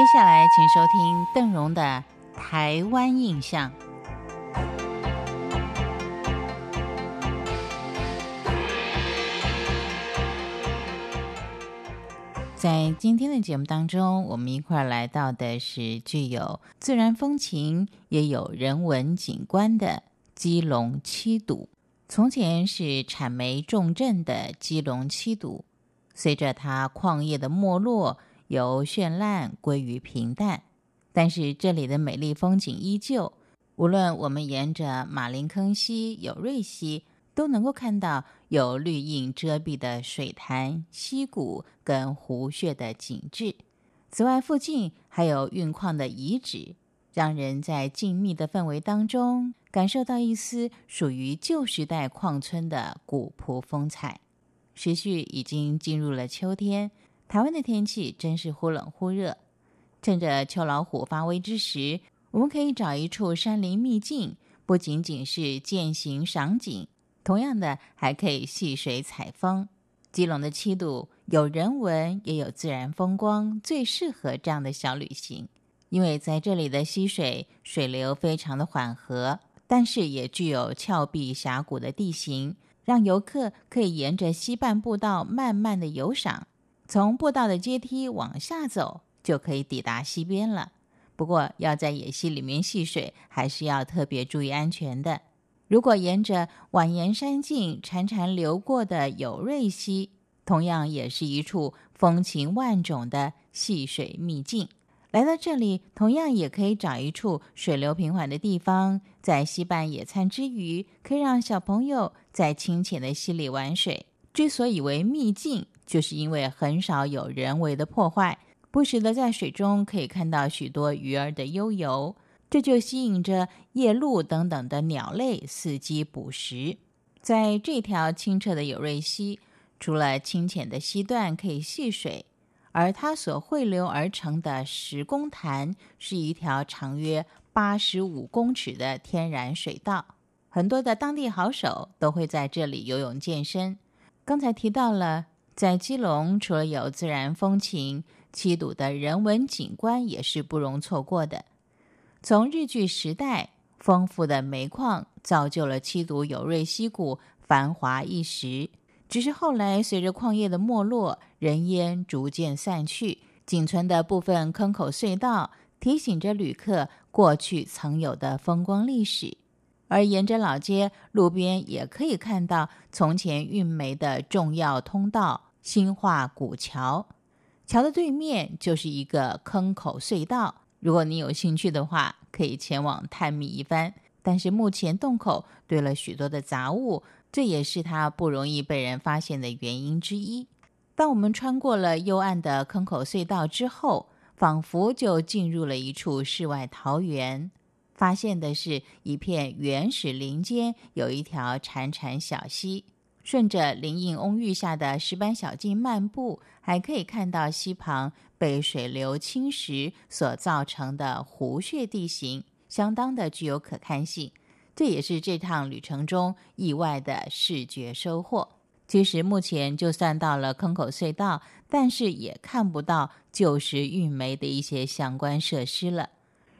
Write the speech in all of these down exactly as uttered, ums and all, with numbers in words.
接下来请收听邓荣的台湾印象。在今天的节目当中，我们一块来到的是具有自然风情也有人文景观的基隆七堵。从前是产煤重镇的基隆七堵，随着它矿业的没落，由绚烂归于平淡，但是这里的美丽风景依旧。无论我们沿着马林坑溪、友瑞溪，都能够看到有绿荫遮蔽的水潭、溪谷跟湖穴的景致。此外，附近还有运矿的遗址，让人在静谧的氛围当中感受到一丝属于旧时代矿村的古朴风采。时序已经进入了秋天，台湾的天气真是忽冷忽热。趁着秋老虎发威之时，我们可以找一处山林秘境，不仅仅是健行赏景，同样的还可以戏水采风。基隆的七堵有人文也有自然风光，最适合这样的小旅行。因为在这里的溪水水流非常的缓和，但是也具有峭壁峡谷的地形，让游客可以沿着溪畔步道慢慢的游赏，从步道的阶梯往下走就可以抵达溪边了。不过要在野溪里面戏水还是要特别注意安全的。如果沿着蜿蜒山径潺潺流过的友瑞溪，同样也是一处风情万种的戏水秘境。来到这里，同样也可以找一处水流平缓的地方，在溪畔野餐之余，可以让小朋友在清浅的溪里玩水。之所以为秘境，就是因为很少有人为的破坏，不时的在水中可以看到许多鱼儿的悠游，这就吸引着夜鹭等等的鸟类伺机捕食。在这条清澈的友瑞溪，除了清浅的溪段可以戏水，而它所汇流而成的石公潭是一条长约八十五公尺的天然水道。很多的当地好手都会在这里游泳健身。刚才提到了，在基隆除了有自然风情，七堵的人文景观也是不容错过的。从日据时代，丰富的煤矿造就了七堵友瑞溪谷繁华一时，只是后来随着矿业的没落，人烟逐渐散去，仅存的部分坑口隧道提醒着旅客过去曾有的风光历史。而沿着老街，路边也可以看到从前运煤的重要通道新化古桥，桥的对面就是一个坑口隧道。如果你有兴趣的话，可以前往探秘一番，但是目前洞口堆了许多的杂物，这也是它不容易被人发现的原因之一。当我们穿过了幽暗的坑口隧道之后，仿佛就进入了一处世外桃源，发现的是一片原始林间有一条潺潺小溪，顺着林荫气氲下的石板小径漫步，还可以看到溪旁被水流侵蚀所造成的湖穴地形，相当的具有可看性。这也是这趟旅程中意外的视觉收获。其实目前就算到了坑口隧道，但是也看不到旧时运煤的一些相关设施了。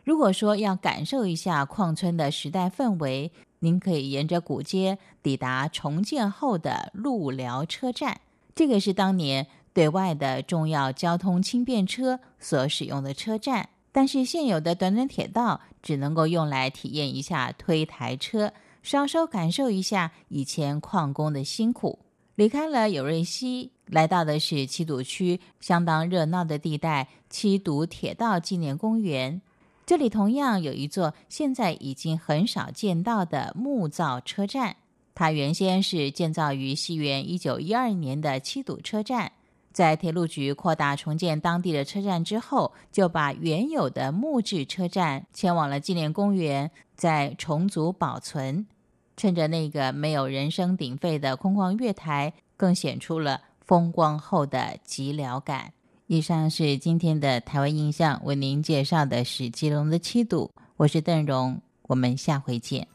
如果说要感受一下矿村的时代氛围，您可以沿着古街抵达重建后的鹿寮车站，这个是当年对外的重要交通轻便车所使用的车站，但是现有的短短铁道只能够用来体验一下推台车，稍稍感受一下以前矿工的辛苦。离开了友瑞溪，来到的是七堵区相当热闹的地带七堵铁道纪念公园，这里同样有一座现在已经很少见到的木造车站，它原先是建造于西元一九一二年的七堵车站，在铁路局扩大重建当地的车站之后，就把原有的木质车站迁往了纪念公园，再重组保存。趁着那个没有人声鼎沸的空旷月台，更显出了风光后的寂寥感。以上是今天的台湾印象，为您介绍的是基隆的七堵。我是邓荣，我们下回见。